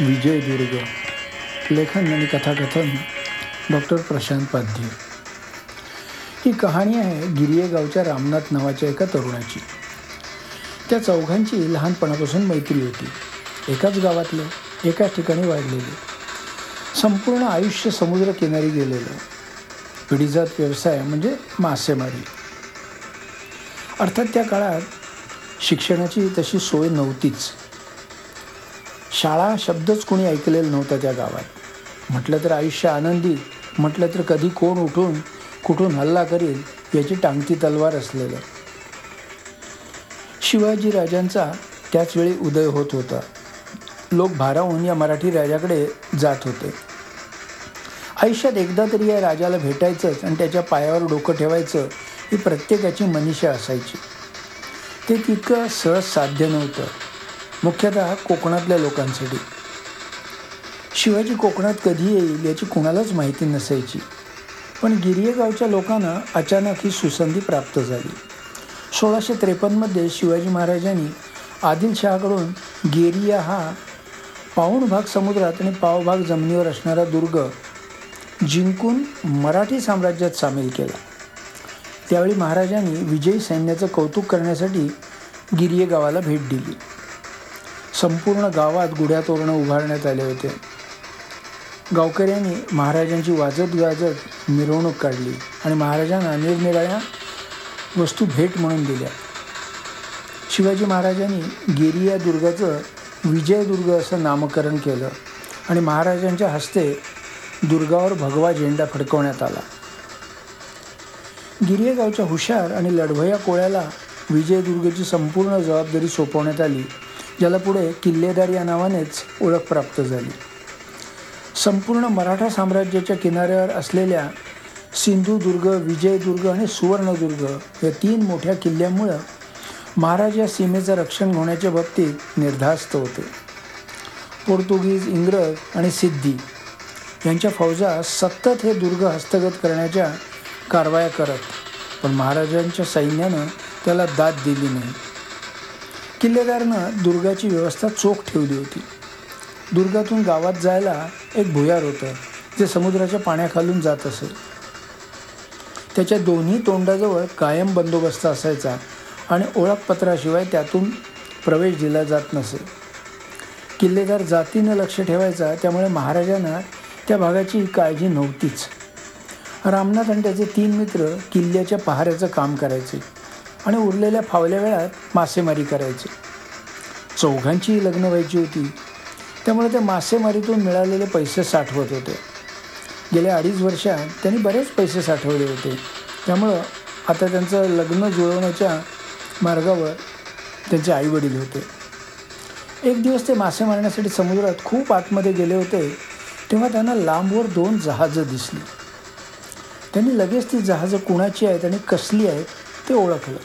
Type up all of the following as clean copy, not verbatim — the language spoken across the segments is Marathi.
विजयदुर्ग. लेखन आणि कथाकथन डॉ. प्रशांत पाध्ये. ही कहाणी आहे गिरिये गावच्या रामनाथ नावाच्या एका तरुणाची. त्या चौघांची लहानपणापासून मैत्री होती. एकाच गावातले, एकाच ठिकाणी वाढलेले, संपूर्ण आयुष्य समुद्रकिनारी गेलेलं. पिढीजात व्यवसाय म्हणजे मासेमारी. अर्थात त्या काळात शिक्षणाची तशी सोय नव्हतीच. शाळा शब्दच कोणी ऐकलेला नव्हता त्या गावात. म्हटलं तर आयुष्य आनंदी, म्हटलं तर कधी कोण उठून कुठून हल्ला करेल याची टांगती तलवार असलेलं. शिवाजीराजांचा त्याचवेळी उदय होत होता. लोक भारावून या मराठी राजाकडे जात होते. आयुष्यात एकदा तरी या राजाला भेटायचंच आणि त्याच्या पायावर डोकं ठेवायचं ही प्रत्येकाची मनीषा असायची. ते तितकं सहज साध्य नव्हतं, मुख्यतः कोकणातल्या लोकांसाठी. शिवाजी कोकणात कधी येईल याची कुणालाच माहिती नसायची. पण गिरिये गावच्या लोकांना अचानक ही सुसंधी प्राप्त झाली. 1653मध्ये शिवाजी महाराजांनी आदिलशहाकडून गिरिया हा पाऊण भाग समुद्रात आणि पावभाग जमिनीवर असणारा दुर्ग जिंकून मराठी साम्राज्यात सामील केला. त्यावेळी महाराजांनी विजयी सैन्याचं कौतुक करण्यासाठी गिरिये गावाला भेट दिली. संपूर्ण गावात गुढ्या तोरणं उभारण्यात आले होते. गावकऱ्यांनी महाराजांची वाजत गाजत मिरवणूक काढली आणि महाराजांना निरनिराळ्या वस्तू भेट म्हणून दिल्या. शिवाजी महाराजांनी गिरिया दुर्गाचं विजयदुर्ग असं नामकरण केलं आणि महाराजांच्या हस्ते दुर्गावर भगवा झेंडा फडकवण्यात आला. गिरिये गावच्या हुशार आणि लढवया कोळ्याला विजयदुर्गची संपूर्ण जबाबदारी सोपवण्यात आली, ज्याला पुढे किल्लेदार या नावानेच ओळख प्राप्त झाली. संपूर्ण मराठा साम्राज्याच्या किनाऱ्यावर असलेल्या सिंधुदुर्ग, विजयदुर्ग आणि सुवर्णदुर्ग या तीन मोठ्या किल्ल्यांमुळं महाराज या सीमेचं रक्षण होण्याच्या बाबतीत निर्धास्त होते. पोर्तुगीज, इंग्रज आणि सिद्धी यांच्या फौजा सतत हे दुर्ग हस्तगत करण्याच्या कारवाया करत, पण महाराजांच्या सैन्यानं त्याला दाद दिली नाही. किल्लेदारनं दुर्गाची व्यवस्था चोख ठेवली होती. दुर्गातून गावात जायला एक भुयार होतं, जे समुद्राच्या पाण्याखालून जात असे. त्याच्या दोन्ही तोंडाजवळ कायम बंदोबस्त असायचा आणि ओळखपत्राशिवाय त्यातून प्रवेश दिला जात नसे. किल्लेदार जातीनं लक्ष ठेवायचा, त्यामुळे महाराजांना त्या भागाची काळजी नव्हतीच. रामनाथ आणि त्याचे तीन मित्र किल्ल्याच्या पहाऱ्याचं काम करायचे आणि उरलेल्या फावल्या वेळात मासेमारी करायचे. चौघांचीही लग्न व्हायची होती, त्यामुळे ते मासेमारीतून मिळालेले पैसे साठवत होते. गेल्या 2.5 वर्षात त्यांनी बरेच पैसे साठवले होते, त्यामुळं आता त्यांचं लग्न जुळवण्याच्या मार्गावर त्यांचे आईवडील होते. एक दिवस ते मासे मारण्यासाठी समुद्रात खूप आतमध्ये गेले होते, तेव्हा त्यांना लांबवर 2 जहाजं दिसली. त्यांनी लगेच ती जहाजं कुणाची आहेत आणि कसली आहेत ते ओळखलं.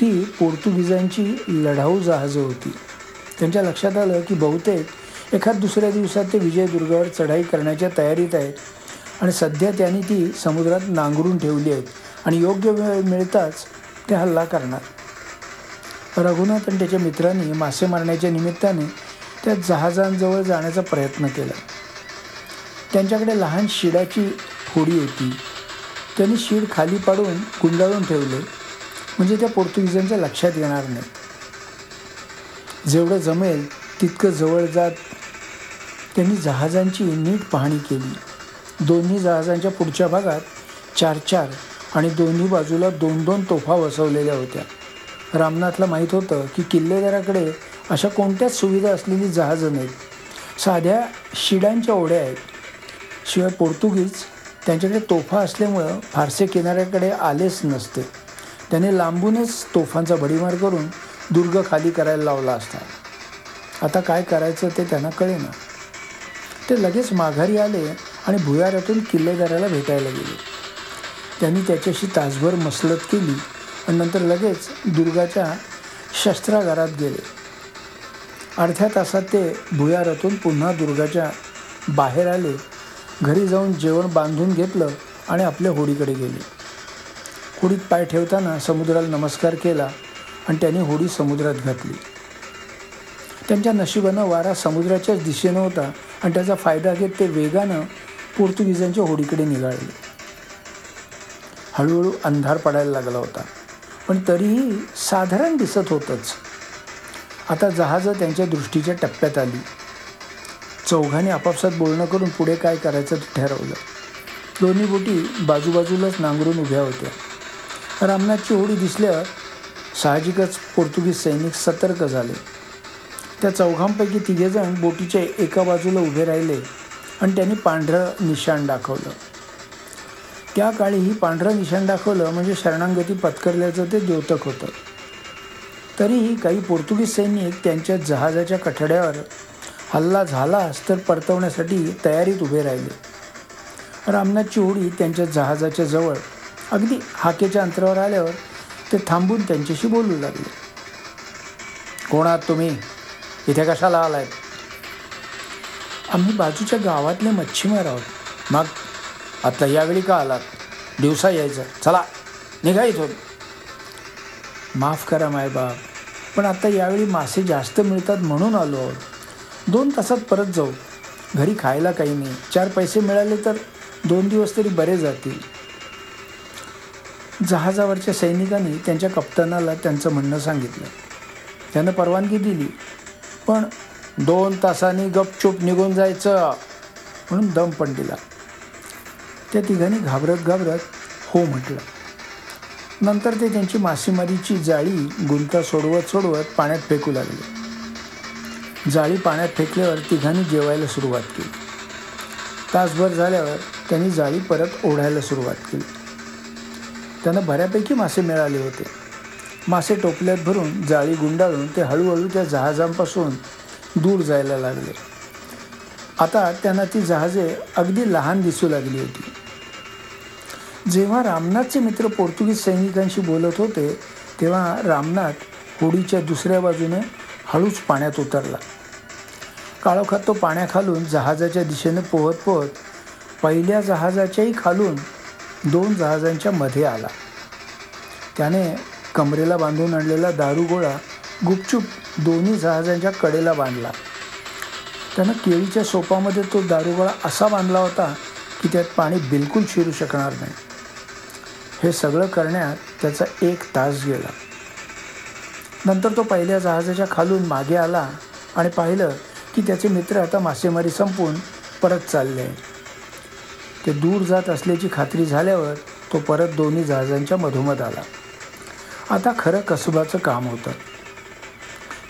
ती पोर्तुगीजांची लढाऊ जहाजं होती. त्यांच्या लक्षात आलं की बहुतेक एखाद दुसऱ्या दिवसात ते विजयदुर्गावर चढाई करण्याच्या तयारीत आहेत आणि सध्या त्यांनी ती समुद्रात नांगरून ठेवली आहेत आणि योग्य वेळ मिळताच ते हल्ला करणार. रघुनाथ आणि त्याच्या मित्रांनी मासे मारण्याच्या निमित्ताने त्या जहाजांजवळ जाण्याचा प्रयत्न केला. त्यांच्याकडे लहान शिडाची होडी होती. त्यांनी शीड खाली पाडून गुंडाळून ठेवले, म्हणजे त्या पोर्तुगीजांच्या लक्षात येणार नाही. जेवढं जमेल तितकं जवळ जात त्यांनी जहाजांची नीट पाहणी केली. दोन्ही जहाजांच्या पुढच्या भागात 4-4 आणि दोन्ही बाजूला 2-2 तोफा बसवलेल्या होत्या. रामनाथला माहीत होतं की किल्लेदाराकडे अशा कोणत्याच सुविधा असलेली जहाजं नाहीत. साध्या शिडांच्या ओढ्या आहेत. शिवाय पोर्तुगीज त्यांच्याकडे तोफा असल्यामुळं फारसे किनाऱ्याकडे आलेच नसते. त्याने लांबूनच तोफांचा भडीमार करून दुर्ग खाली करायला लावला असता. आता काय करायचं ते त्यांना कळेना. ते लगेच माघारी आले आणि भुयारातून किल्लेदाराला भेटायला गेले. त्यांनी त्याच्याशी तासभर मसलत केली आणि नंतर लगेच दुर्गाच्या शस्त्रागारात गेले. अर्ध्या तासात ते भुयारातून पुन्हा दुर्गाच्या बाहेर आले. घरी जाऊन जेवण बांधून घेतलं आणि आपल्या होडीकडे गेले. होडीत पाय ठेवताना समुद्राला नमस्कार केला आणि त्यांनी होडी समुद्रात घातली. त्यांच्या नशिबानं वारा समुद्राच्याच दिशेनं होता आणि त्याचा फायदा घेत ते वेगानं पोर्तुगीजांच्या होडीकडे निघाले. हळूहळू अंधार पडायला लागला होता, पण तरीही साधारण दिसत होतंच. आता जहाजं त्यांच्या दृष्टीच्या टप्प्यात आली. चौघांनी आपापसात बोलणं करून पुढे काय करायचं ठरवलं. दोन्ही बोटी बाजूबाजूलाच नांगरून उभ्या होत्या. रामनाथची होडी दिसल्यावर साहजिकच पोर्तुगीज सैनिक सतर्क झाले. त्या चौघांपैकी तिघेजण बोटीच्या एका बाजूला उभे राहिले आणि त्यांनी पांढरं निशाण दाखवलं. त्या काळीही पांढरं निशाण दाखवलं म्हणजे शरणागती पत्करल्याचं ते द्योतक होतं. तरीही काही पोर्तुगीज सैनिक त्यांच्या जहाजाच्या कठड्यावर हल्ला झालाच तर परतवण्यासाठी तयारीत उभे राहिले. रामनाथची होडी त्यांच्या जहाजाच्या जवळ अगदी हाकेच्या अंतरावर आल्यावर ते थांबून त्यांच्याशी बोलू लागले. कोण आहात तुम्ही? इथे कशाला आलाय? आम्ही बाजूच्या गावातले मच्छीमार आहोत. मग आत्ता यावेळी का आलात? दिवसा यायचं. चला निघा इथून. माफ करा मायबाप, पण आता यावेळी मासे जास्त मिळतात म्हणून आलो आहोत. 2 तासात परत जाऊ. घरी खायला काही नाही. 4 पैसे मिळाले तर 2 दिवस तरी बरे जातील. जहाजावरच्या सैनिकांनी त्यांच्या कप्तानाला त्यांचं म्हणणं सांगितलं. त्यानं परवानगी दिली, पण 2 तासांनी गपचूप निघून जायचं म्हणून दम पण दिला. त्या तिघांनी घाबरत हो म्हटलं. नंतर ते त्यांची मासेमारीची जाळी गुंता सोडवत पाण्यात फेकू लागले. जाळी पाण्यात फेकल्यावर तिघांनी जेवायला सुरुवात केली. तासभर झाल्यावर त्यांनी जाळी परत ओढायला सुरुवात केली. त्यांना बऱ्यापैकी मासे मिळाले होते. मासे टोपल्यात भरून जाळी गुंडाळून ते हळूहळू त्या जहाजांपासून दूर जायला लागले. आता त्यांना ती जहाजे अगदी लहान दिसू लागली होती. जेव्हा रामनाथचे मित्र पोर्तुगीज सैनिकांशी बोलत होते तेव्हा रामनाथ होडीच्या दुसऱ्या बाजूने हळूच पाण्यात उतरला. काळोखात तो पाण्याखालून जहाजाच्या दिशेने पोहत पहिल्या जहाजाच्याही खालून 2 जहाजांच्या मध्ये आला. त्याने कमरेला बांधून आणलेला दारूगोळा गुपचूप 2 जहाजांच्या कडेला बांधला. त्यानं केळीच्या सोपामध्ये तो दारूगोळा असा बांधला होता की त्यात पाणी बिलकुल शिरू शकणार नाही. हे सगळं करण्यात त्याचा 1 तास गेला. नंतर तो पहिल्या जहाजाच्या खालून मागे आला आणि पाहिलं की त्याचे मित्र आता मासेमारी संपवून परत चालले. ते दूर जात असल्याची खात्री झाल्यावर तो परत 2 जहाजांच्या मधोमध आला. आता खरं कसबाचं काम होतं.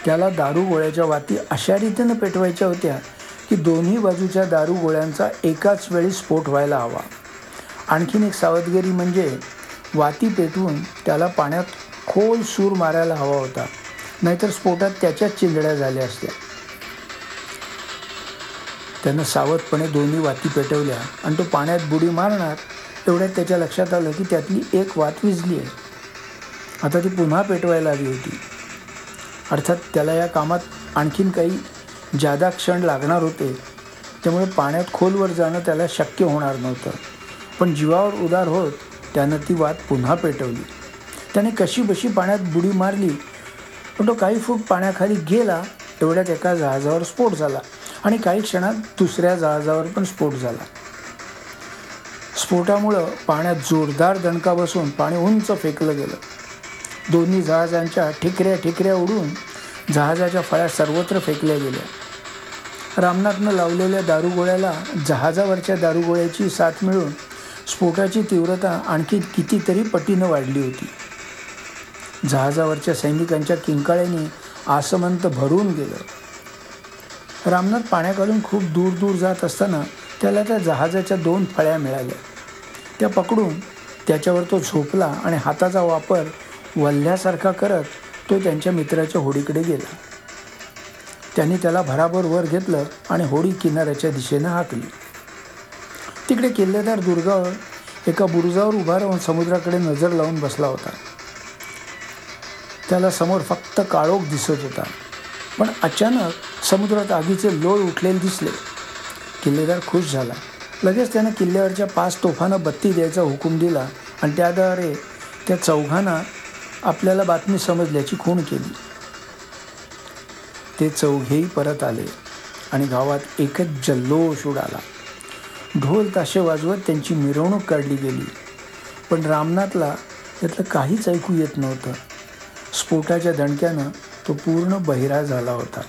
त्याला दारूगोळ्याच्या वाती अशा रीतीनं पेटवायच्या होत्या की दोन्ही बाजूच्या दारूगोळ्यांचा एकाच वेळी स्फोट व्हायला हवा. आणखीन एक सावधगिरी म्हणजे वाती पेटवून त्याला पाण्यात खोल सूर मारायला हवा होता, नाहीतर स्फोटात त्याच्याच चिंधड्या झाल्या असत्या. त्यानं सावधपणे 2 वाती पेटवल्या आणि तो पाण्यात बुडी मारणार एवढ्यात त्याच्या लक्षात आलं की त्यातली 1 वात विझली आहे. आता ती पुन्हा पेटवायला हवी होती. अर्थात त्याला या कामात आणखीन काही जादा क्षण लागणार होते, त्यामुळे पाण्यात खोलवर जाणं त्याला शक्य होणार नव्हतं. पण जीवावर उदार होत त्यानं ती वात पुन्हा पेटवली. त्याने कशीबशी पाण्यात बुडी मारली, पण तो काही फूट पाण्याखाली गेला एवढ्यात एका जहाजावर स्फोट झाला आणि काही क्षणात दुसऱ्या जहाजावर पण स्फोट झाला. स्फोटामुळं पाण्यात जोरदार दणका बसून पाणी उंच फेकलं गेलं. 2 जहाजांच्या ठिकऱ्या उडून जहाजाच्या फळ्या सर्वत्र फेकल्या गेल्या. रामनाथनं लावलेल्या दारूगोळ्याला जहाजावरच्या दारूगोळ्याची साथ मिळून स्फोटाची तीव्रता आणखी कितीतरी पटीनं वाढली होती. जहाजावरच्या सैनिकांच्या किंकाळ्याने आसमंत भरून गेलं. रामनाथ पाण्याखालून खूप दूर जात असताना त्याला त्या जहाजाच्या 2 फळ्या मिळाल्या. त्या पकडून त्याच्यावर तो झोपला आणि हाताचा वापर वल्ल्यासारखा करत तो त्यांच्या मित्राच्या होडीकडे गेला. त्यांनी त्याला भराभर वर घेतलं आणि होडी किनाऱ्याच्या दिशेनं हाकली. तिकडे किल्लेदार दुर्गावर एका बुरुजावर उभा राहून समुद्राकडे नजर लावून बसला होता. त्याला समोर फक्त काळोख दिसत होता, पण अचानक समुद्रात आगीचे लोळ उठलेले दिसले. किल्लेदार खुश झाला. लगेच त्यानं किल्ल्यावरच्या 5 तोफांना बत्ती द्यायचा हुकूम दिला आणि त्याद्वारे त्या चौघांना आपल्याला बातमी समजल्याची खूण केली. ते चौघेही परत आले आणि गावात एकच जल्लोष उडाला. ढोल ताशे वाजवत त्यांची मिरवणूक काढली गेली, पण रामनाथला त्यातलं काहीच ऐकू येत नव्हतं. स्फोटाच्या दणक्यानं तो पूर्ण बहिरा झाला होता.